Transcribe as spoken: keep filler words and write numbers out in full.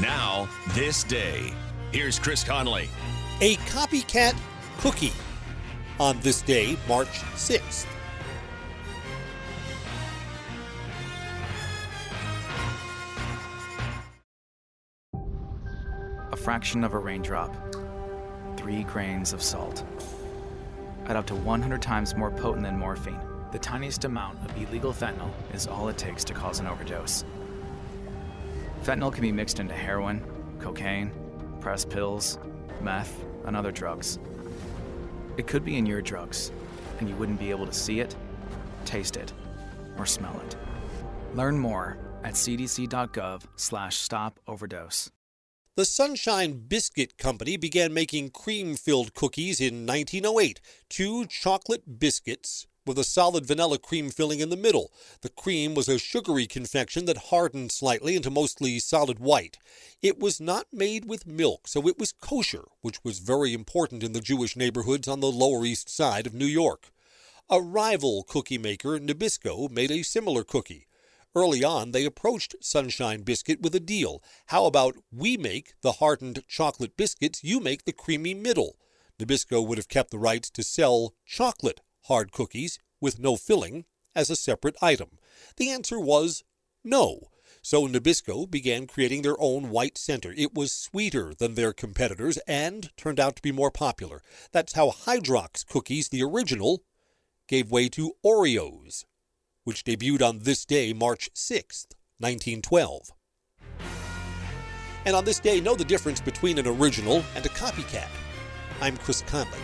Now, this day. Here's Chris Connolly. A copycat cookie on this day, March sixth. A fraction of a raindrop, three grains of salt. At up to one hundred times more potent than morphine, the tiniest amount of illegal fentanyl is all it takes to cause an overdose. Fentanyl can be mixed into heroin, cocaine, pressed pills, meth, and other drugs. It could be in your drugs, and you wouldn't be able to see it, taste it, or smell it. Learn more at c d c dot gov slash stop overdose. The Sunshine Biscuit Company began making cream-filled cookies in nineteen oh eight, two chocolate biscuits with a solid vanilla cream filling in the middle. The cream was a sugary confection that hardened slightly into mostly solid white. It was not made with milk, so it was kosher, which was very important in the Jewish neighborhoods on the Lower East Side of New York. A rival cookie maker, Nabisco, made a similar cookie. Early on, they approached Sunshine Biscuit with a deal. How about we make the hardened chocolate biscuits, you make the creamy middle? Nabisco would have kept the rights to sell chocolate hard cookies with no filling as a separate item. The answer was no. So Nabisco began creating their own white center. It was sweeter than their competitors and turned out to be more popular. That's how Hydrox Cookies, the original, gave way to Oreos, which debuted on this day, March sixth, nineteen twelve. And on this day, know the difference between an original and a copycat. I'm Chris Conley.